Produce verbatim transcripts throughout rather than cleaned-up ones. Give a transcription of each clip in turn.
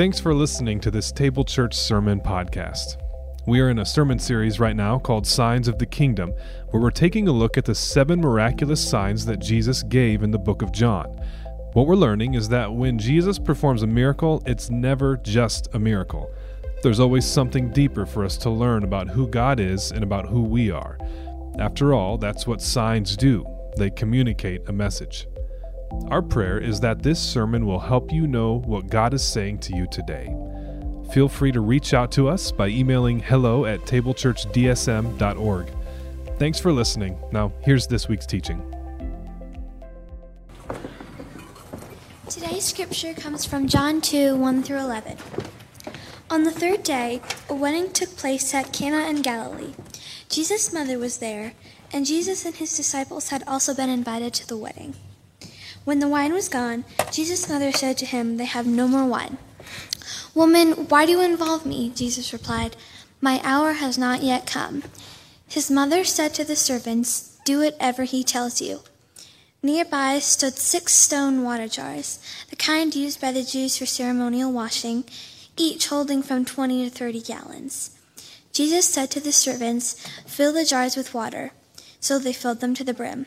Thanks for listening to this Table Church Sermon Podcast. We are in a sermon series right now called Signs of the Kingdom, where we're taking a look at the seven miraculous signs that Jesus gave in the book of John. What we're learning is that when Jesus performs a miracle, it's never just a miracle. There's always something deeper for us to learn about who God is and about who we are. After all, that's what signs do. They communicate a message. Our prayer is that this sermon will help you know what God is saying to you today. Feel free to reach out to us by emailing hello at table church d s m dot org. Thanks for listening. Now, here's this week's teaching. Today's scripture comes from John two, one through eleven. On the third day, a wedding took place at Cana in Galilee. Jesus' mother was there, and Jesus and his disciples had also been invited to the wedding. When the wine was gone, Jesus' mother said to him, "They have no more wine." "Woman, why do you involve me?" Jesus replied, "My hour has not yet come." His mother said to the servants, "Do whatever he tells you." Nearby stood six stone water jars, the kind used by the Jews for ceremonial washing, each holding from twenty to thirty gallons. Jesus said to the servants, "Fill the jars with water." So they filled them to the brim.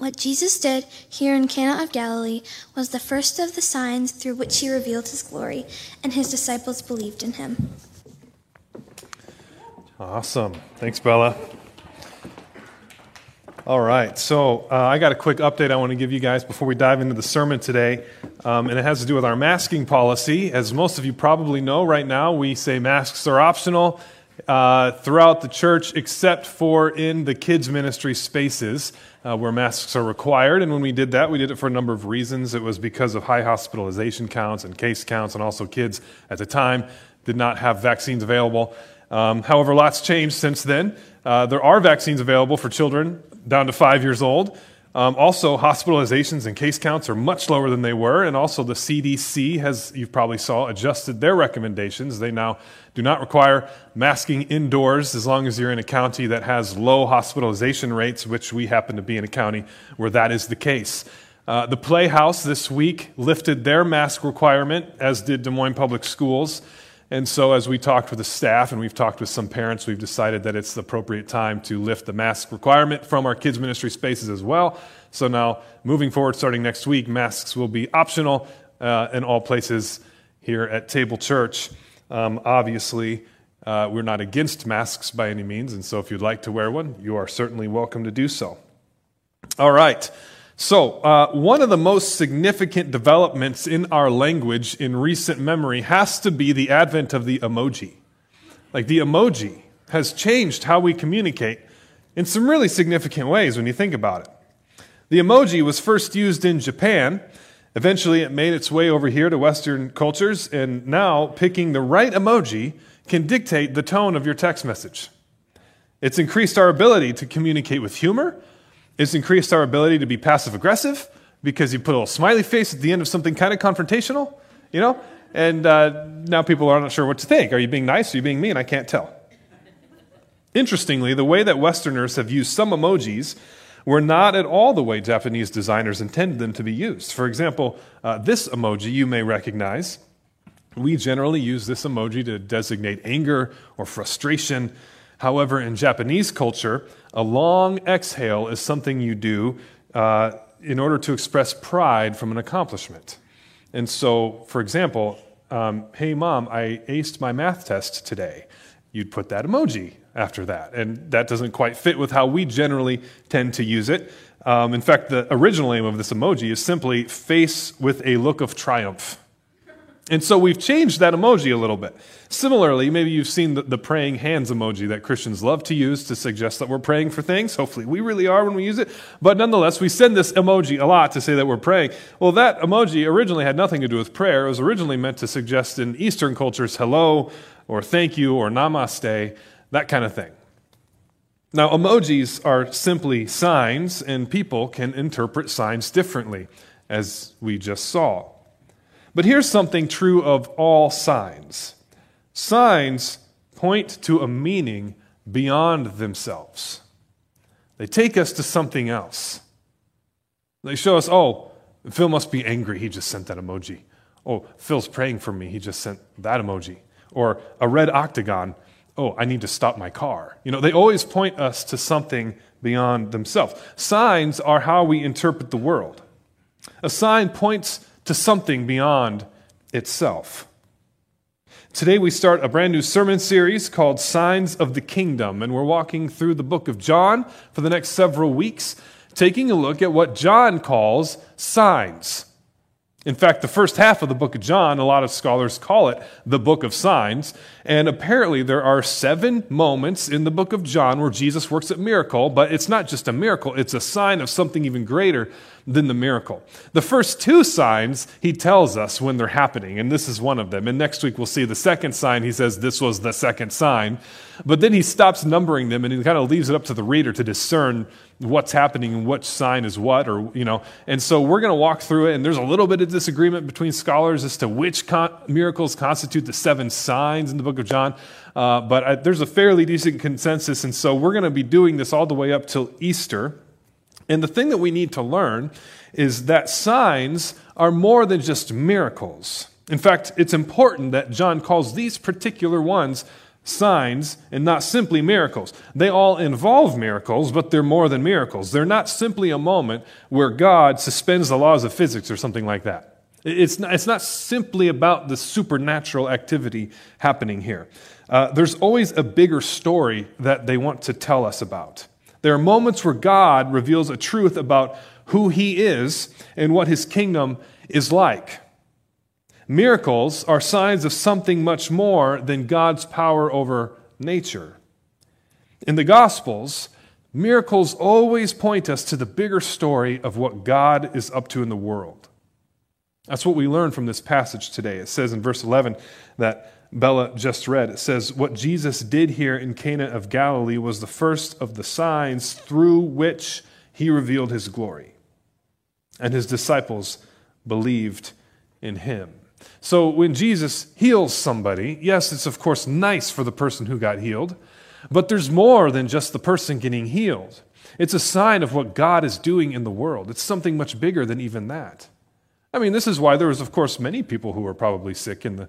What Jesus did here in Cana of Galilee was the first of the signs through which he revealed his glory, and his disciples believed in him. Awesome. Thanks, Bella. All right, so uh, I got a quick update I want to give you guys before we dive into the sermon today, um, and it has to do with our masking policy. As most of you probably know, right now we say masks are optional uh, throughout the church, except for in the kids' ministry spaces uh, where masks are required. And when we did that, we did it for a number of reasons. It was because of high hospitalization counts and case counts, and also kids at the time did not have vaccines available. Um, however, lots changed since then. Uh, there are vaccines available for children down to five years old. Um, also, hospitalizations and case counts are much lower than they were, and also the C D C has, you probably saw, adjusted their recommendations. They now do not require masking indoors as long as you're in a county that has low hospitalization rates, which we happen to be in a county where that is the case. Uh, the Playhouse this week lifted their mask requirement, as did Des Moines Public Schools. And so as we talked with the staff and we've talked with some parents, we've decided that it's the appropriate time to lift the mask requirement from our kids' ministry spaces as well. So now, moving forward, starting next week, masks will be optional uh, in all places here at Table Church. Um, obviously, uh, we're not against masks by any means, and so if you'd like to wear one, you are certainly welcome to do so. All right. So, uh, one of the most significant developments in our language in recent memory has to be the advent of the emoji. Like, the emoji has changed how we communicate in some really significant ways when you think about it. The emoji was first used in Japan. Eventually, it made its way over here to Western cultures, and now picking the right emoji can dictate the tone of your text message. It's increased our ability to communicate with humor. It's increased our ability to be passive-aggressive because you put a little smiley face at the end of something kind of confrontational, you know? And uh, now people are not sure what to think. Are you being nice? Are you being mean? I can't tell. Interestingly, the way that Westerners have used some emojis were not at all the way Japanese designers intended them to be used. For example, uh, this emoji you may recognize. We generally use this emoji to designate anger or frustration. However, in Japanese culture, a long exhale is something you do uh, in order to express pride from an accomplishment. And so, for example, um, "Hey, Mom, I aced my math test today." You'd put that emoji after that, and that doesn't quite fit with how we generally tend to use it. Um, in fact, the original aim of this emoji is simply face with a look of triumph. And so we've changed that emoji a little bit. Similarly, maybe you've seen the, the praying hands emoji that Christians love to use to suggest that we're praying for things. Hopefully we really are when we use it. But nonetheless, we send this emoji a lot to say that we're praying. Well, that emoji originally had nothing to do with prayer. It was originally meant to suggest in Eastern cultures hello or thank you or namaste, that kind of thing. Now, emojis are simply signs, and people can interpret signs differently, as we just saw. But here's something true of all signs. Signs point to a meaning beyond themselves. They take us to something else. They show us, oh, Phil must be angry, he just sent that emoji. Oh, Phil's praying for me, he just sent that emoji. Or a red octagon, oh, I need to stop my car. You know, they always point us to something beyond themselves. Signs are how we interpret the world. A sign points to something beyond itself. Today we start a brand new sermon series called Signs of the Kingdom, and we're walking through the book of John for the next several weeks, taking a look at what John calls signs. In fact, the first half of the book of John, a lot of scholars call it the book of signs, and apparently there are seven moments in the book of John where Jesus works a miracle, but it's not just a miracle, it's a sign of something even greater than the miracle. The first two signs he tells us when they're happening, and this is one of them, and next week we'll see the second sign. He says this was the second sign, but then he stops numbering them and he kind of leaves it up to the reader to discern what's happening and which sign is what, or, you know, and so we're going to walk through it, and there's a little bit of disagreement between scholars as to which con- miracles constitute the seven signs in the book of John, uh, but I, there's a fairly decent consensus, and so we're going to be doing this all the way up till Easter, and the thing that we need to learn is that signs are more than just miracles. In fact, it's important that John calls these particular ones signs and not simply miracles. They all involve miracles, but they're more than miracles. They're not simply a moment where God suspends the laws of physics or something like that. It's not, it's not simply about the supernatural activity happening here. Uh, there's always a bigger story that they want to tell us about. There are moments where God reveals a truth about who He is and what His kingdom is like. Miracles are signs of something much more than God's power over nature. In the Gospels, miracles always point us to the bigger story of what God is up to in the world. That's what we learn from this passage today. It says in verse eleven that Bella just read, it says, what Jesus did here in Cana of Galilee was the first of the signs through which He revealed His glory. And His disciples believed in Him. So when Jesus heals somebody, yes, it's of course nice for the person who got healed, but there's more than just the person getting healed. It's a sign of what God is doing in the world. It's something much bigger than even that. I mean, this is why there was, of course, many people who were probably sick in the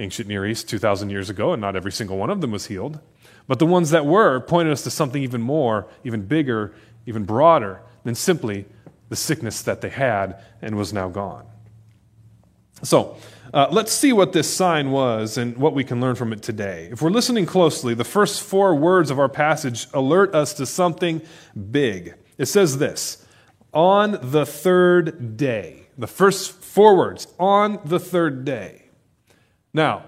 ancient Near East two thousand years ago, and not every single one of them was healed. But the ones that were pointed us to something even more, even bigger, even broader than simply the sickness that they had and was now gone. So uh, let's see what this sign was and what we can learn from it today. If we're listening closely, the first four words of our passage alert us to something big. It says this, on the third day. The first four words, on the third day. Now,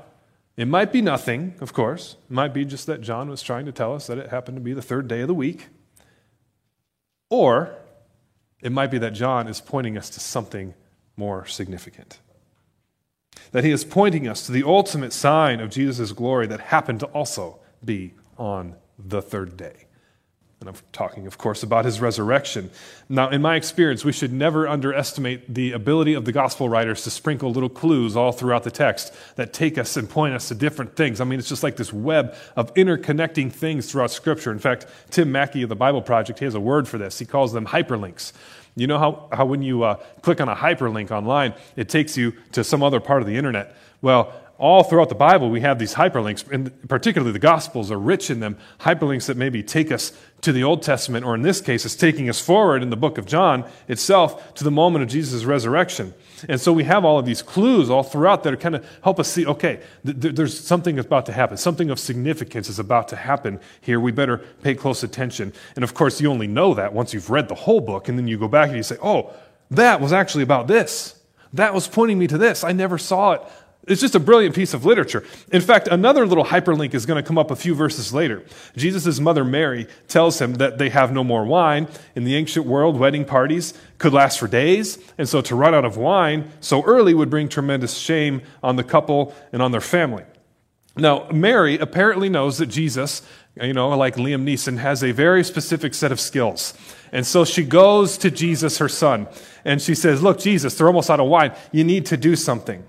it might be nothing, of course. It might be just that John was trying to tell us that it happened to be the third day of the week. Or it might be that John is pointing us to something more significant. That he is pointing us to the ultimate sign of Jesus' glory that happened to also be on the third day. And I'm talking, of course, about His resurrection. Now, in my experience, we should never underestimate the ability of the gospel writers to sprinkle little clues all throughout the text that take us and point us to different things. I mean, it's just like this web of interconnecting things throughout Scripture. In fact, Tim Mackey of the Bible Project, he has a word for this. He calls them hyperlinks. You know how, how when you uh, click on a hyperlink online, it takes you to some other part of the internet? Well, all throughout the Bible, we have these hyperlinks, and particularly the Gospels are rich in them, hyperlinks that maybe take us to the Old Testament, or in this case, it's taking us forward in the book of John itself to the moment of Jesus' resurrection. And so we have all of these clues all throughout that are kind of help us see, okay, th- there's something that's about to happen. Something of significance is about to happen here. We better pay close attention. And of course, you only know that once you've read the whole book, and then you go back and you say, oh, that was actually about this. That was pointing me to this. I never saw it. It's just a brilliant piece of literature. In fact, another little hyperlink is going to come up a few verses later. Jesus' mother Mary tells him that they have no more wine. In the ancient world, wedding parties could last for days, and so to run out of wine so early would bring tremendous shame on the couple and on their family. Now, Mary apparently knows that Jesus, you know, like Liam Neeson, has a very specific set of skills. And so she goes to Jesus, her son, and she says, look, Jesus, they're almost out of wine. You need to do something.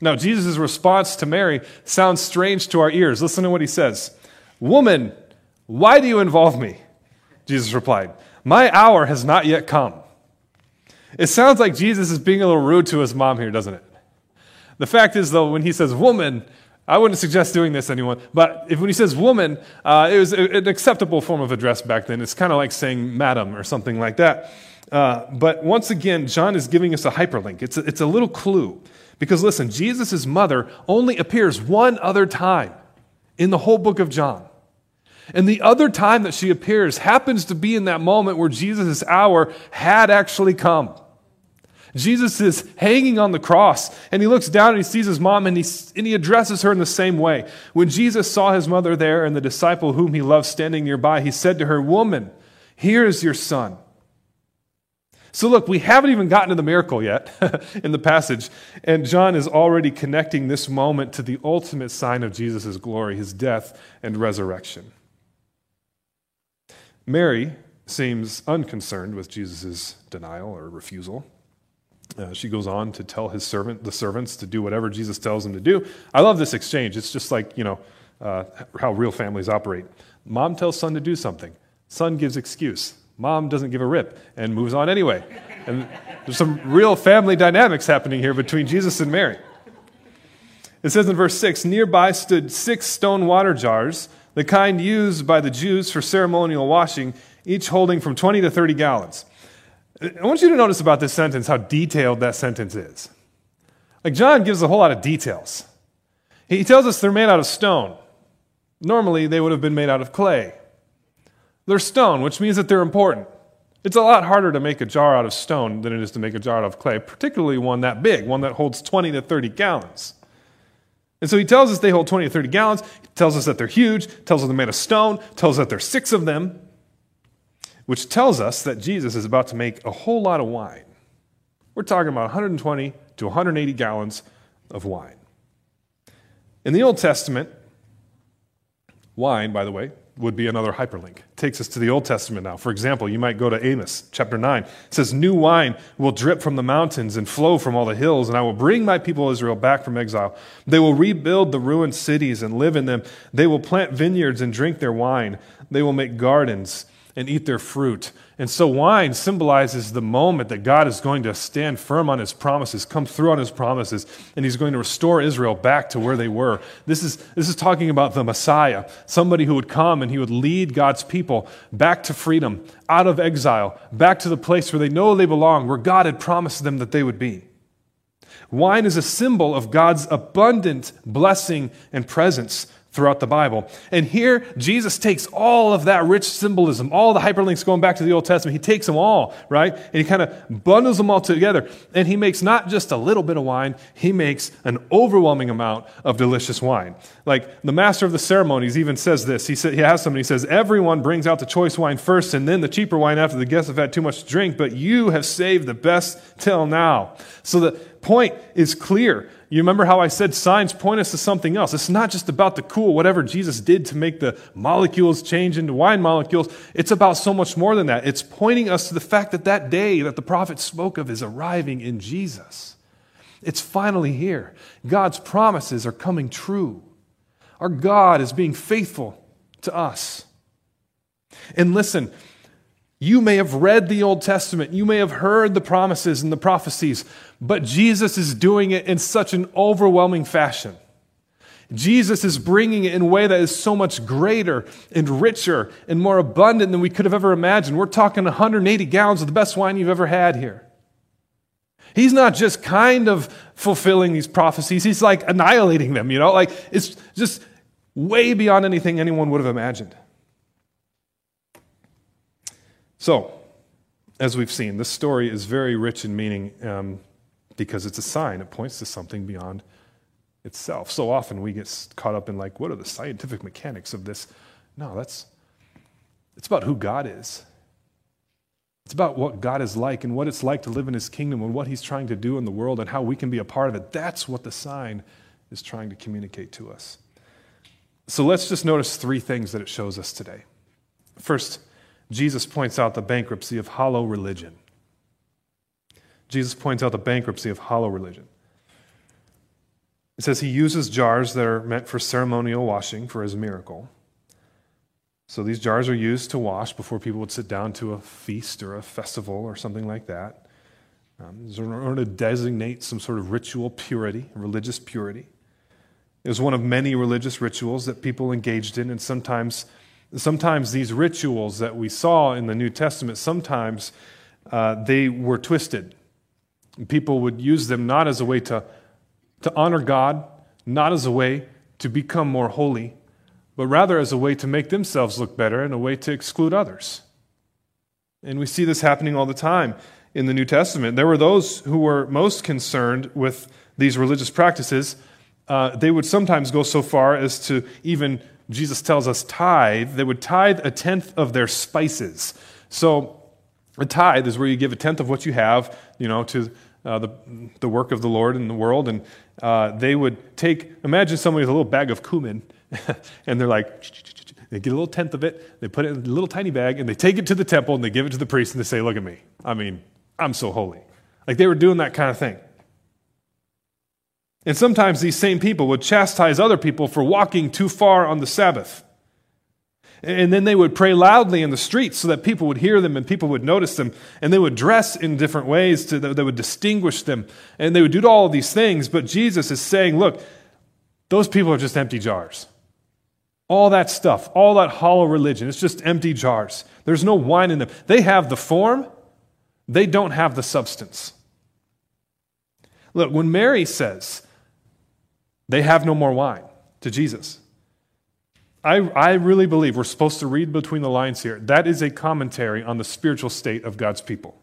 Now, Jesus' response to Mary sounds strange to our ears. Listen to what he says. Woman, why do you involve me? Jesus replied, my hour has not yet come. It sounds like Jesus is being a little rude to his mom here, doesn't it? The fact is, though, when he says, woman, I wouldn't suggest doing this, anyone, but if when he says woman, uh, it was an acceptable form of address back then. It's kind of like saying madam or something like that. Uh, but once again, John is giving us a hyperlink. It's a, it's a little clue. Because listen, Jesus' mother only appears one other time in the whole book of John. And the other time that she appears happens to be in that moment where Jesus' hour had actually come. Jesus is hanging on the cross, and he looks down and he sees his mom, and he, and he addresses her in the same way. When Jesus saw his mother there and the disciple whom he loved standing nearby, he said to her, woman, here is your son. So look, we haven't even gotten to the miracle yet in the passage, and John is already connecting this moment to the ultimate sign of Jesus' glory, his death and resurrection. Mary seems unconcerned with Jesus' denial or refusal. Uh, she goes on to tell his servant, the servants to do whatever Jesus tells them to do. I love this exchange. It's just like, you know, uh, how real families operate. Mom tells son to do something. Son gives excuse. Mom doesn't give a rip and moves on anyway. And there's some real family dynamics happening here between Jesus and Mary. It says in verse six, nearby stood six stone water jars, the kind used by the Jews for ceremonial washing, each holding from twenty to thirty gallons. I want you to notice about this sentence how detailed that sentence is. Like John gives a whole lot of details. He tells us they're made out of stone. Normally, they would have been made out of clay. They're stone, which means that they're important. It's a lot harder to make a jar out of stone than it is to make a jar out of clay, particularly one that big, one that holds twenty to thirty gallons. And so he tells us they hold twenty to thirty gallons, he tells us that they're huge, tells us they're made of stone, tells us that there's six of them, which tells us that Jesus is about to make a whole lot of wine. We're talking about one hundred twenty to one hundred eighty gallons of wine. In the Old Testament, wine, by the way, would be another hyperlink. It takes us to the Old Testament now. For example, you might go to Amos chapter nine. It says, new wine will drip from the mountains and flow from all the hills, and I will bring my people Israel back from exile. They will rebuild the ruined cities and live in them. They will plant vineyards and drink their wine. They will make gardens and eat their fruit. And so wine symbolizes the moment that God is going to stand firm on his promises, come through on his promises, and he's going to restore Israel back to where they were. This is, this is talking about the Messiah, somebody who would come and he would lead God's people back to freedom, out of exile, back to the place where they know they belong, where God had promised them that they would be. Wine is a symbol of God's abundant blessing and presence throughout the Bible. And here, Jesus takes all of that rich symbolism, all the hyperlinks going back to the Old Testament, he takes them all, right? And he kind of bundles them all together. And he makes not just a little bit of wine, he makes an overwhelming amount of delicious wine. Like, the master of the ceremonies even says this. He said, he has somebody, he says, everyone brings out the choice wine first, and then the cheaper wine after the guests have had too much to drink, but you have saved the best till now. So the point is clear. You remember how I said signs point us to something else. It's not just about the cool, whatever Jesus did to make the molecules change into wine molecules. It's about so much more than that. It's pointing us to the fact that that day that the prophet spoke of is arriving in Jesus. It's finally here. God's promises are coming true. Our God is being faithful to us. And listen, you may have read the Old Testament. You may have heard the promises and the prophecies, but Jesus is doing it in such an overwhelming fashion. Jesus is bringing it in a way that is so much greater and richer and more abundant than we could have ever imagined. We're talking one hundred eighty gallons of the best wine you've ever had here. He's not just kind of fulfilling these prophecies. He's like annihilating them, you know? Like, it's just way beyond anything anyone would have imagined. So, as we've seen, this story is very rich in meaning um, because it's a sign. It points to something beyond itself. So often we get caught up in like, what are the scientific mechanics of this? No, that's it's about who God is. It's about what God is like and what it's like to live in his kingdom and what he's trying to do in the world and how we can be a part of it. That's what the sign is trying to communicate to us. So let's just notice three things that it shows us today. First, Jesus points out the bankruptcy of hollow religion. Jesus points out the bankruptcy of hollow religion. It says he uses jars that are meant for ceremonial washing for his miracle. So these jars are used to wash before people would sit down to a feast or a festival or something like that. Um, in order to designate some sort of ritual purity, religious purity. It was one of many religious rituals that people engaged in, and sometimes sometimes these rituals that we saw in the New Testament, sometimes uh, they were twisted. People would use them not as a way to, to honor God, not as a way to become more holy, but rather as a way to make themselves look better and a way to exclude others. And we see this happening all the time in the New Testament. There were those who were most concerned with these religious practices. Uh, they would sometimes go so far as to even, Jesus tells us, tithe. They would tithe a tenth of their spices. So a tithe is where you give a tenth of what you have, you know, to uh, the the work of the Lord in the world. And uh, they would take, imagine somebody with a little bag of cumin, and they're like, they get a little tenth of it, they put it in a little tiny bag, and they take it to the temple, and they give it to the priest, and they say, look at me. I mean, I'm so holy. Like they were doing that kind of thing. And sometimes these same people would chastise other people for walking too far on the Sabbath. And then they would pray loudly in the streets so that people would hear them and people would notice them. And they would dress in different ways to, that would distinguish them. And they would do all of these things. But Jesus is saying, look, those people are just empty jars. All that stuff, all that hollow religion, it's just empty jars. There's no wine in them. They have the form. They don't have the substance. Look, when Mary says, they have no more wine to Jesus. I, I really believe we're supposed to read between the lines here. That is a commentary on the spiritual state of God's people.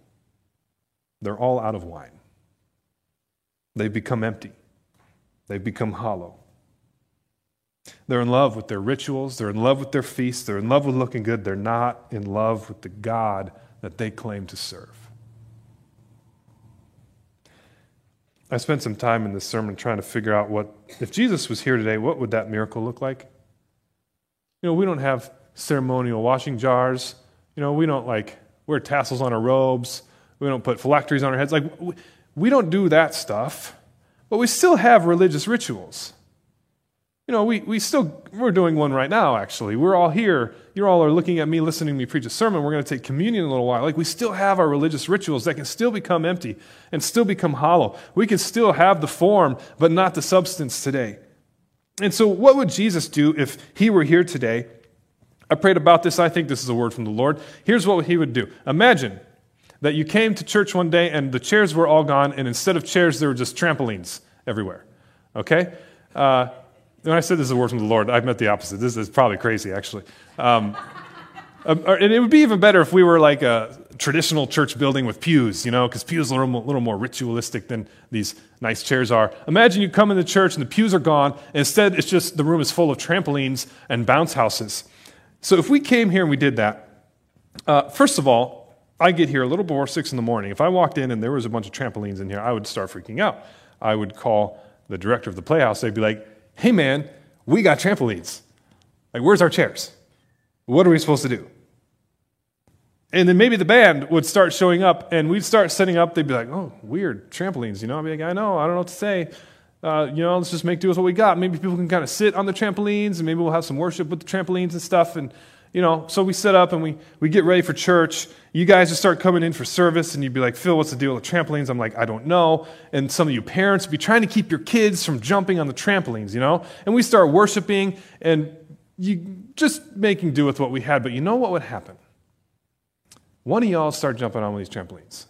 They're all out of wine. They've become empty. They've become hollow. They're in love with their rituals. They're in love with their feasts. They're in love with looking good. They're not in love with the God that they claim to serve. I spent some time in this sermon trying to figure out what, if Jesus was here today, what would that miracle look like? You know, we don't have ceremonial washing jars. You know, we don't, like, wear tassels on our robes. We don't put phylacteries on our heads. Like, we don't do that stuff, but we still have religious rituals. You know, we, we still, we're doing one right now, actually. We're all here. You all are looking at me, listening to me preach a sermon. We're going to take communion in a little while. Like, we still have our religious rituals that can still become empty and still become hollow. We can still have the form, but not the substance today. And so what would Jesus do if he were here today? I prayed about this. I think this is a word from the Lord. Here's what he would do. Imagine that you came to church one day, and the chairs were all gone, and instead of chairs, there were just trampolines everywhere. Okay? Uh... When I said this is a word from the Lord, I meant the opposite. This is probably crazy, actually. Um, and it would be even better if we were like a traditional church building with pews, you know, because pews are a little more ritualistic than these nice chairs are. Imagine you come into church and the pews are gone. And instead, it's just the room is full of trampolines and bounce houses. So if we came here and we did that, uh, first of all, I get here a little before six in the morning. If I walked in and there was a bunch of trampolines in here, I would start freaking out. I would call the director of the Playhouse. They'd be like, hey, man, we got trampolines. Like, where's our chairs? What are we supposed to do? And then maybe the band would start showing up, and we'd start setting up. They'd be like, oh, weird, trampolines, you know? I'd be like, I know, I don't know what to say. Uh, you know, let's just make do with what we got. Maybe people can kind of sit on the trampolines, and maybe we'll have some worship with the trampolines and stuff. And, you know, so we set up, and we, we get ready for church. You guys just start coming in for service, and you'd be like, Phil, what's the deal with the trampolines? I'm like, I don't know. And some of you parents be trying to keep your kids from jumping on the trampolines, you know? And we start worshiping, and you just making do with what we had. But you know what would happen? One of y'all start jumping on one of these trampolines.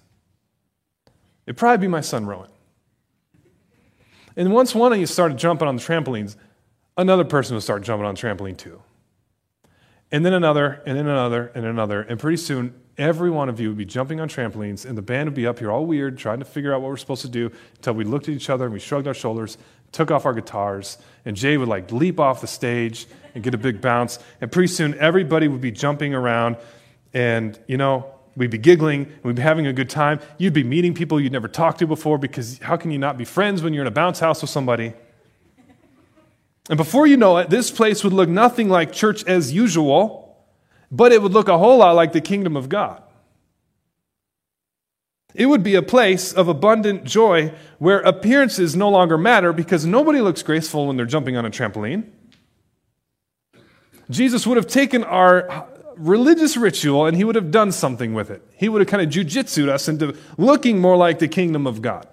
It'd probably be my son, Rowan. And once one of you started jumping on the trampolines, another person would start jumping on the trampoline too. And then another, and then another, and another. And pretty soon, every one of you would be jumping on trampolines, and the band would be up here all weird, trying to figure out what we're supposed to do, until we looked at each other and we shrugged our shoulders, took off our guitars, and Jay would like leap off the stage and get a big bounce. And pretty soon, everybody would be jumping around, and, you know, we'd be giggling, and we'd be having a good time. You'd be meeting people you'd never talked to before, because how can you not be friends when you're in a bounce house with somebody? And before you know it, this place would look nothing like church as usual, but it would look a whole lot like the kingdom of God. It would be a place of abundant joy where appearances no longer matter because nobody looks graceful when they're jumping on a trampoline. Jesus would have taken our religious ritual and he would have done something with it. He would have kind of jujitsued us into looking more like the kingdom of God.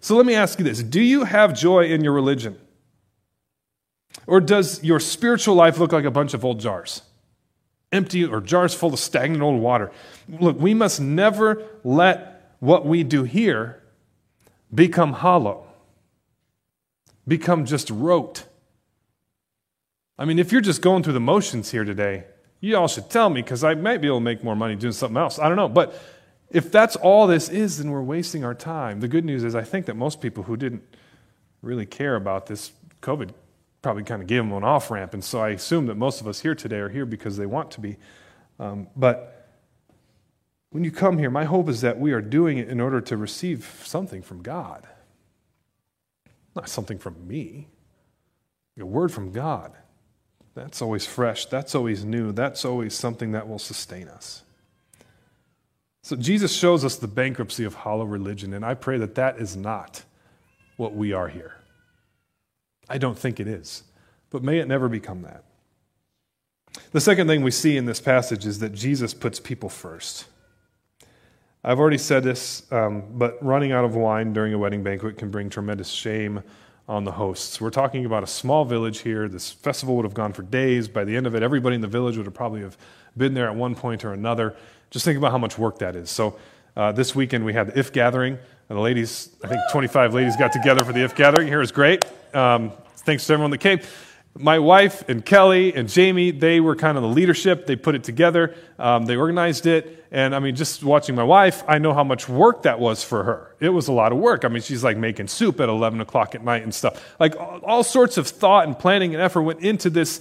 So let me ask you this. Do you have joy in your religion? Or does your spiritual life look like a bunch of old jars? Empty or jars full of stagnant old water. Look, we must never let what we do here become hollow, become just rote. I mean, if you're just going through the motions here today, you all should tell me because I might be able to make more money doing something else. I don't know. But if that's all this is, then we're wasting our time. The good news is I think that most people who didn't really care about this COVID probably kind of gave them an off-ramp, and so I assume that most of us here today are here because they want to be. Um, but when you come here, my hope is that we are doing it in order to receive something from God, not something from me, a word from God. That's always fresh. That's always new. That's always something that will sustain us. So Jesus shows us the bankruptcy of hollow religion, and I pray that that is not what we are here. I don't think it is, but may it never become that. The second thing we see in this passage is that Jesus puts people first. I've already said this, um, but running out of wine during a wedding banquet can bring tremendous shame on the hosts. We're talking about a small village here. This festival would have gone for days. By the end of it, everybody in the village would have probably have been there at one point or another. Just think about how much work that is. So uh, this weekend we had the If Gathering, and the ladies, I think twenty-five ladies got together for the If Gathering. Here is great. Um, thanks to everyone that came. My wife and Kelly and Jamie, they were kind of the leadership. They put it together. Um, they organized it. And I mean, just watching my wife, I know how much work that was for her. It was a lot of work. I mean, she's like making soup at eleven o'clock at night and stuff. Like all, all sorts of thought and planning and effort went into this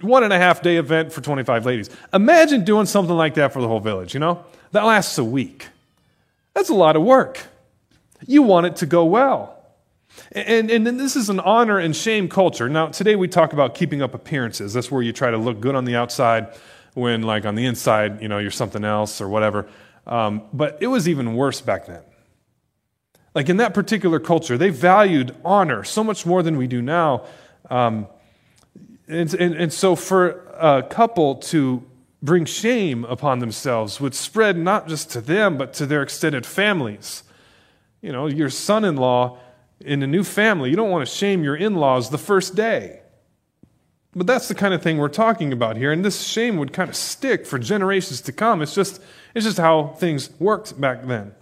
one and a half day event for twenty-five ladies. Imagine doing something like that for the whole village, you know? That lasts a week. That's a lot of work. You want it to go well. And, and, and this is an honor and shame culture. Now, today we talk about keeping up appearances. That's where you try to look good on the outside when, like, on the inside, you know, you're something else or whatever. Um, but it was even worse back then. Like, in that particular culture, they valued honor so much more than we do now. Um, and, and, and so for a couple to bring shame upon themselves would spread not just to them, but to their extended families. You know, your son-in-law in a new family, you don't want to shame your in-laws the first day. But that's the kind of thing we're talking about here, and this shame would kind of stick for generations to come. It's just, it's just how things worked back then.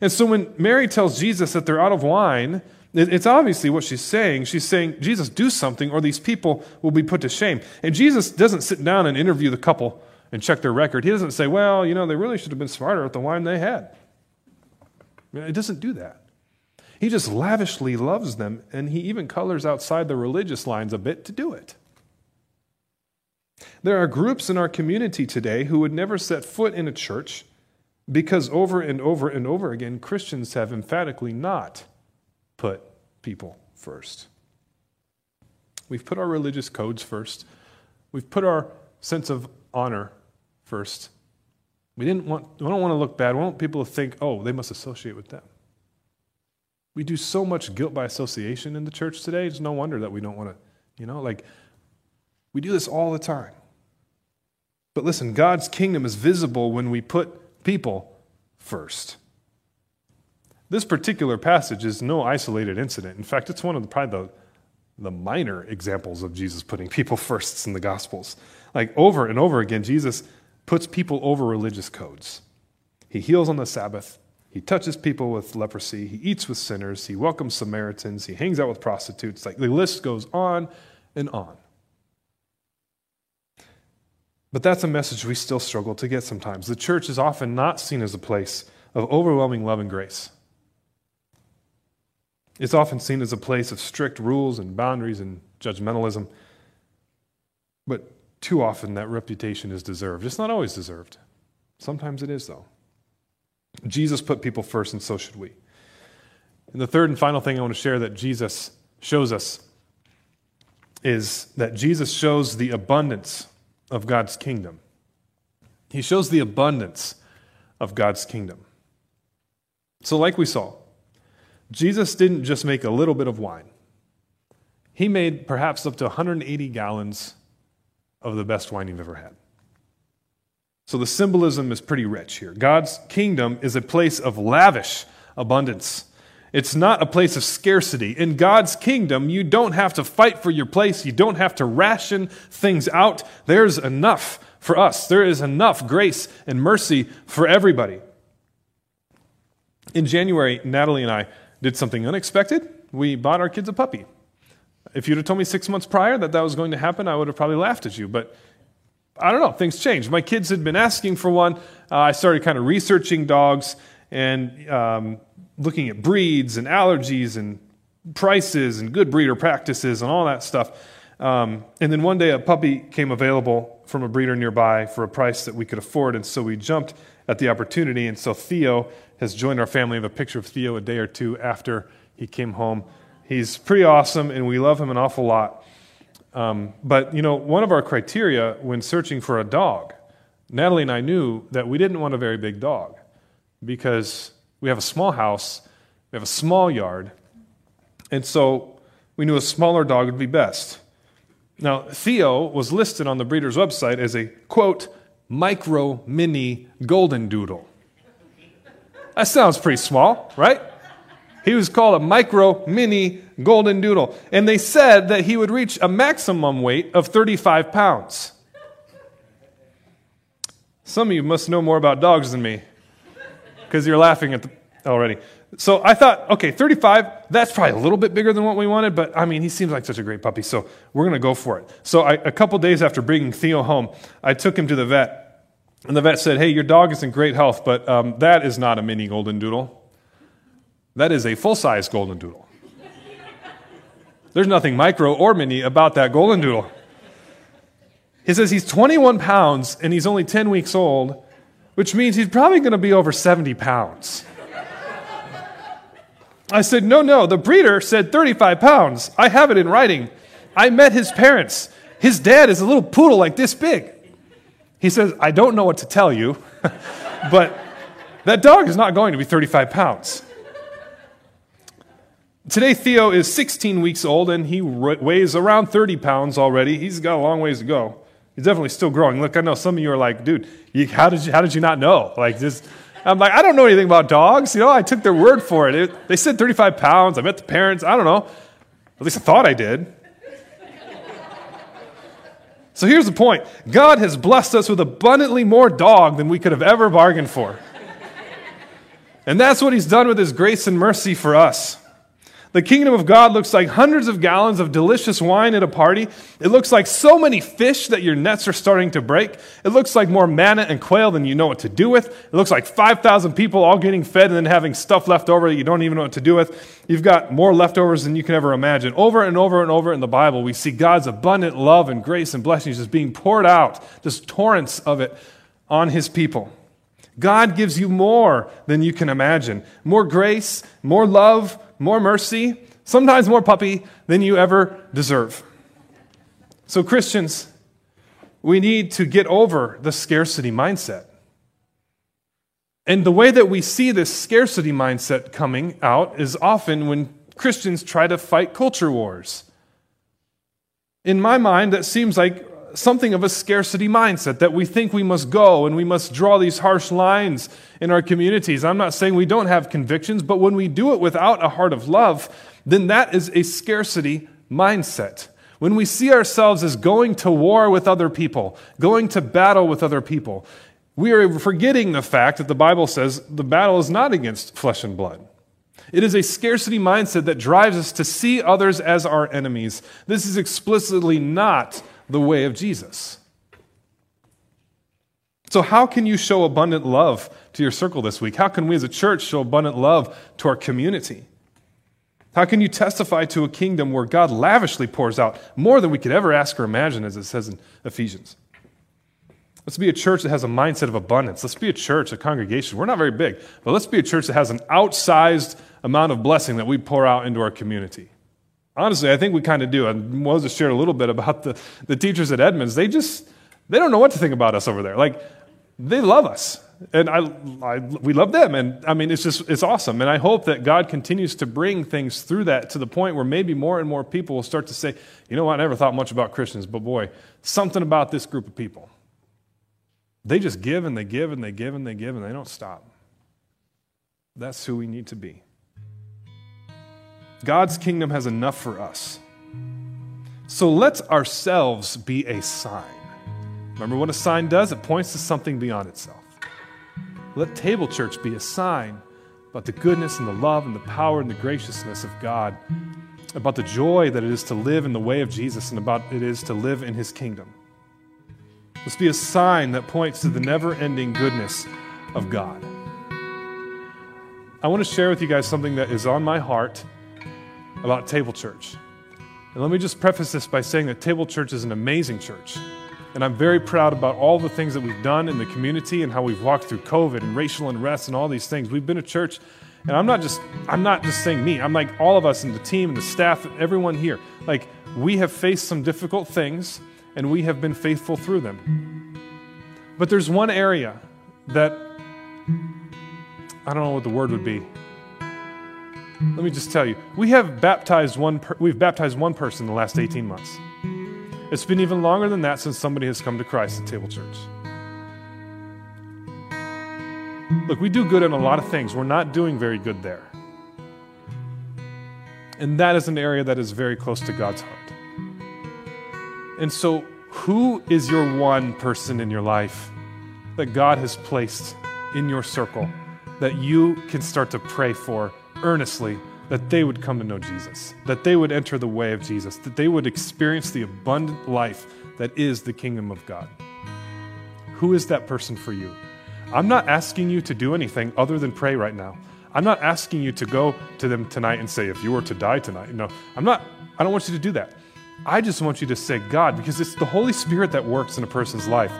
And so when Mary tells Jesus that they're out of wine, it's obviously what she's saying. She's saying, Jesus, do something or these people will be put to shame. And Jesus doesn't sit down and interview the couple and check their record. He doesn't say, well, you know, they really should have been smarter at the wine they had. It doesn't do that. He just lavishly loves them, and he even colors outside the religious lines a bit to do it. There are groups in our community today who would never set foot in a church because over and over and over again, Christians have emphatically not put people first. We've put our religious codes first. We've put our sense of honor first. We didn't want, we don't want to look bad. We don't want people to think, oh, they must associate with them. We do so much guilt by association in the church today, it's no wonder that we don't want to, you know, like, we do this all the time. But listen, God's kingdom is visible when we put people first. This particular passage is no isolated incident. In fact, it's one of the, probably the, the minor examples of Jesus putting people first in the Gospels. Like, over and over again, Jesus puts people over religious codes. He heals on the Sabbath. He touches people with leprosy. He eats with sinners. He welcomes Samaritans. He hangs out with prostitutes. Like, the list goes on and on. But that's a message we still struggle to get sometimes. The church is often not seen as a place of overwhelming love and grace. It's often seen as a place of strict rules and boundaries and judgmentalism. But too often that reputation is deserved. It's not always deserved. Sometimes it is, though. Jesus put people first, and so should we. And the third and final thing I want to share that Jesus shows us is that Jesus shows the abundance of God's kingdom. He shows the abundance of God's kingdom. So like we saw, Jesus didn't just make a little bit of wine. He made perhaps up to one hundred eighty gallons of the best wine you've ever had. So the symbolism is pretty rich here. God's kingdom is a place of lavish abundance. It's not a place of scarcity. In God's kingdom, you don't have to fight for your place. You don't have to ration things out. There's enough for us. There is enough grace and mercy for everybody. In January, Natalie and I did something unexpected. We bought our kids a puppy. If you'd have told me six months prior that that was going to happen, I would have probably laughed at you, but I don't know, things changed. My kids had been asking for one. Uh, I started kind of researching dogs and um, looking at breeds and allergies and prices and good breeder practices and all that stuff. Um, and then one day a puppy came available from a breeder nearby for a price that we could afford, and so we jumped at the opportunity. And so Theo has joined our family. I have a picture of Theo a day or two after he came home. He's pretty awesome, and we love him an awful lot. Um, but, you know, one of our criteria when searching for a dog, Natalie and I knew that we didn't want a very big dog because we have a small house, we have a small yard, and so we knew a smaller dog would be best. Now, Theo was listed on the breeder's website as a, quote, micro mini golden doodle. That sounds pretty small, right? He was called a micro mini golden doodle. And they said that he would reach a maximum weight of thirty-five pounds. Some of you must know more about dogs than me because you're laughing at the already. So I thought, okay, thirty-five, that's probably a little bit bigger than what we wanted, but I mean, he seems like such a great puppy, so we're going to go for it. So I, a couple days after bringing Theo home, I took him to the vet, and the vet said, hey, your dog is in great health, but um, that is not a mini golden doodle. That is a full-size golden doodle. There's nothing micro or mini about that golden doodle. He says he's twenty-one pounds and he's only ten weeks old, which means he's probably going to be over seventy pounds. I said, no, no, the breeder said thirty-five pounds. I have it in writing. I met his parents. His dad is a little poodle like this big. He says, I don't know what to tell you, but that dog is not going to be thirty-five pounds. Today, Theo is sixteen weeks old, and he weighs around thirty pounds already. He's got a long ways to go. He's definitely still growing. Look, I know some of you are like, dude, you, how did you, how did you not know? Like, this, I'm like, I don't know anything about dogs. You know, I took their word for it. it. They said thirty-five pounds. I met the parents. I don't know. At least I thought I did. So here's the point. God has blessed us with abundantly more dog than we could have ever bargained for. And that's what he's done with his grace and mercy for us. The kingdom of God looks like hundreds of gallons of delicious wine at a party. It looks like so many fish that your nets are starting to break. It looks like more manna and quail than you know what to do with. It looks like five thousand people all getting fed and then having stuff left over that you don't even know what to do with. You've got more leftovers than you can ever imagine. Over and over and over in the Bible, we see God's abundant love and grace and blessings just being poured out, just torrents of it on his people. God gives you more than you can imagine. More grace, more love, more mercy, sometimes more puppy than you ever deserve. So Christians, we need to get over the scarcity mindset. And the way that we see this scarcity mindset coming out is often when Christians try to fight culture wars. In my mind, that seems like something of a scarcity mindset, that we think we must go and we must draw these harsh lines in our communities. I'm not saying we don't have convictions, but when we do it without a heart of love, then that is a scarcity mindset. When we see ourselves as going to war with other people, going to battle with other people, we are forgetting the fact that the Bible says the battle is not against flesh and blood. It is a scarcity mindset that drives us to see others as our enemies. This is explicitly not the way of Jesus. So how can you show abundant love to your circle this week? How can we as a church show abundant love to our community? How can you testify to a kingdom where God lavishly pours out more than we could ever ask or imagine, as it says in Ephesians? Let's be a church that has a mindset of abundance. Let's be a church, a congregation. We're not very big, but let's be a church that has an outsized amount of blessing that we pour out into our community. Honestly, I think we kind of do. And Moses shared a little bit about the, the teachers at Edmonds. They just, they don't know what to think about us over there. Like, they love us. And I, I, we love them. And I mean, it's just, it's awesome. And I hope that God continues to bring things through that to the point where maybe more and more people will start to say, you know what, I never thought much about Christians, but boy, something about this group of people. They just give and they give and they give and they give and they don't stop. That's who we need to be. God's kingdom has enough for us. So let ourselves be a sign. Remember what a sign does? It points to something beyond itself. Let Table Church be a sign about the goodness and the love and the power and the graciousness of God, about the joy that it is to live in the way of Jesus and about it is to live in his kingdom. Let's be a sign that points to the never-ending goodness of God. I want to share with you guys something that is on my heart about Table Church. And let me just preface this by saying that Table Church is an amazing church. And I'm very proud about all the things that we've done in the community and how we've walked through COVID and racial unrest and all these things. We've been a church, and I'm not just I'm not just saying me. I'm like all of us and the team and the staff and everyone here. Like, we have faced some difficult things, and we have been faithful through them. But there's one area that, I don't know what the word would be. Let me just tell you. We have baptized one per, we've baptized one person in the last eighteen months. It's been even longer than that since somebody has come to Christ at Table Church. Look, we do good in a lot of things. We're not doing very good there. And that is an area that is very close to God's heart. And so, who is your one person in your life that God has placed in your circle that you can start to pray for earnestly, that they would come to know Jesus, that they would enter the way of Jesus, that they would experience the abundant life that is the kingdom of God? Who is that person for you? I'm not asking you to do anything other than pray right now. I'm not asking you to go to them tonight and say, if you were to die tonight. No, I'm not. I don't want you to do that. I just want you to say, God, because it's the Holy Spirit that works in a person's life.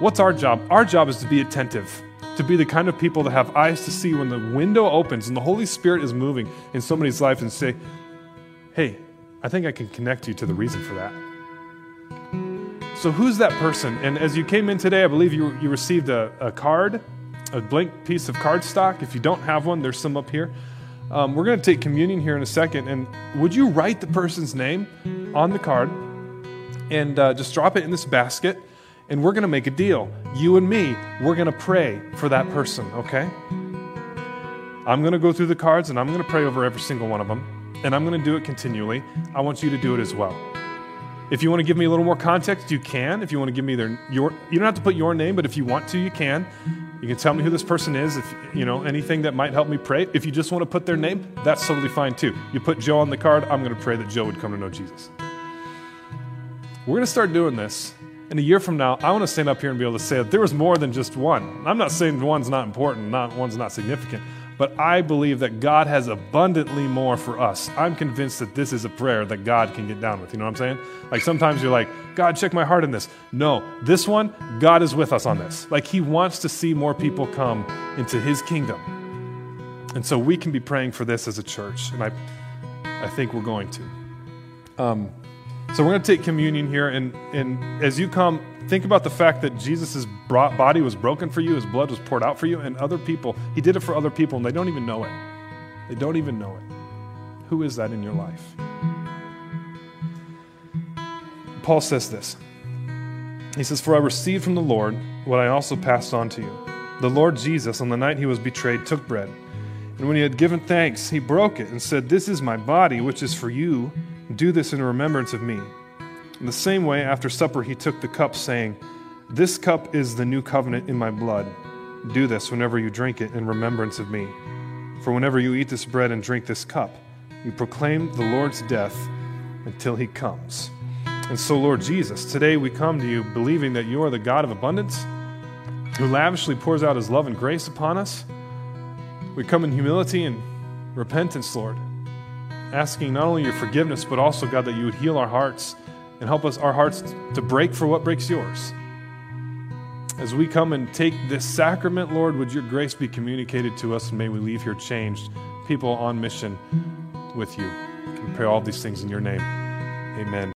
What's our job? Our job is to be attentive, to be the kind of people that have eyes to see when the window opens and the Holy Spirit is moving in somebody's life and say, hey, I think I can connect you to the reason for that. So who's that person? And as you came in today, I believe you, you received a, a card, a blank piece of cardstock. If you don't have one, there's some up here. Um, we're going to take communion here in a second. And would you write the person's name on the card and uh, just drop it in this basket? And we're going to make a deal. You and me, we're going to pray for that person, okay? I'm going to go through the cards, and I'm going to pray over every single one of them. And I'm going to do it continually. I want you to do it as well. If you want to give me a little more context, you can. If you want to give me their, your, you don't have to put your name, but if you want to, you can. You can tell me who this person is, if you know anything that might help me pray. If you just want to put their name, that's totally fine too. You put Joe on the card, I'm going to pray that Joe would come to know Jesus. We're going to start doing this. And a year from now, I want to stand up here and be able to say that there was more than just one. I'm not saying one's not important, not one's not significant, but I believe that God has abundantly more for us. I'm convinced that this is a prayer that God can get down with. You know what I'm saying? Like, sometimes you're like, God, check my heart in this. No, this one, God is with us on this. Like, he wants to see more people come into his kingdom. And so we can be praying for this as a church. And I, I think we're going to. Um, So we're going to take communion here, and, and as you come, think about the fact that Jesus' body was broken for you, his blood was poured out for you, and other people, he did it for other people, and they don't even know it. They don't even know it. Who is that in your life? Paul says this. He says, "For I received from the Lord what I also passed on to you. The Lord Jesus, on the night he was betrayed, took bread, and when he had given thanks, he broke it and said, 'This is my body, which is for you. Do this in remembrance of me.' In the same way, after supper, he took the cup, saying, 'This cup is the new covenant in my blood. Do this whenever you drink it in remembrance of me. For whenever you eat this bread and drink this cup, you proclaim the Lord's death until he comes.' And so, Lord Jesus, today we come to you believing that you are the God of abundance, who lavishly pours out his love and grace upon us. We come in humility and repentance, Lord, asking not only your forgiveness, but also, God, that you would heal our hearts and help us, our hearts, to break for what breaks yours. As we come and take this sacrament, Lord, would your grace be communicated to us, and may we leave here changed, people on mission with you. In We pray all of these things in your name. Amen.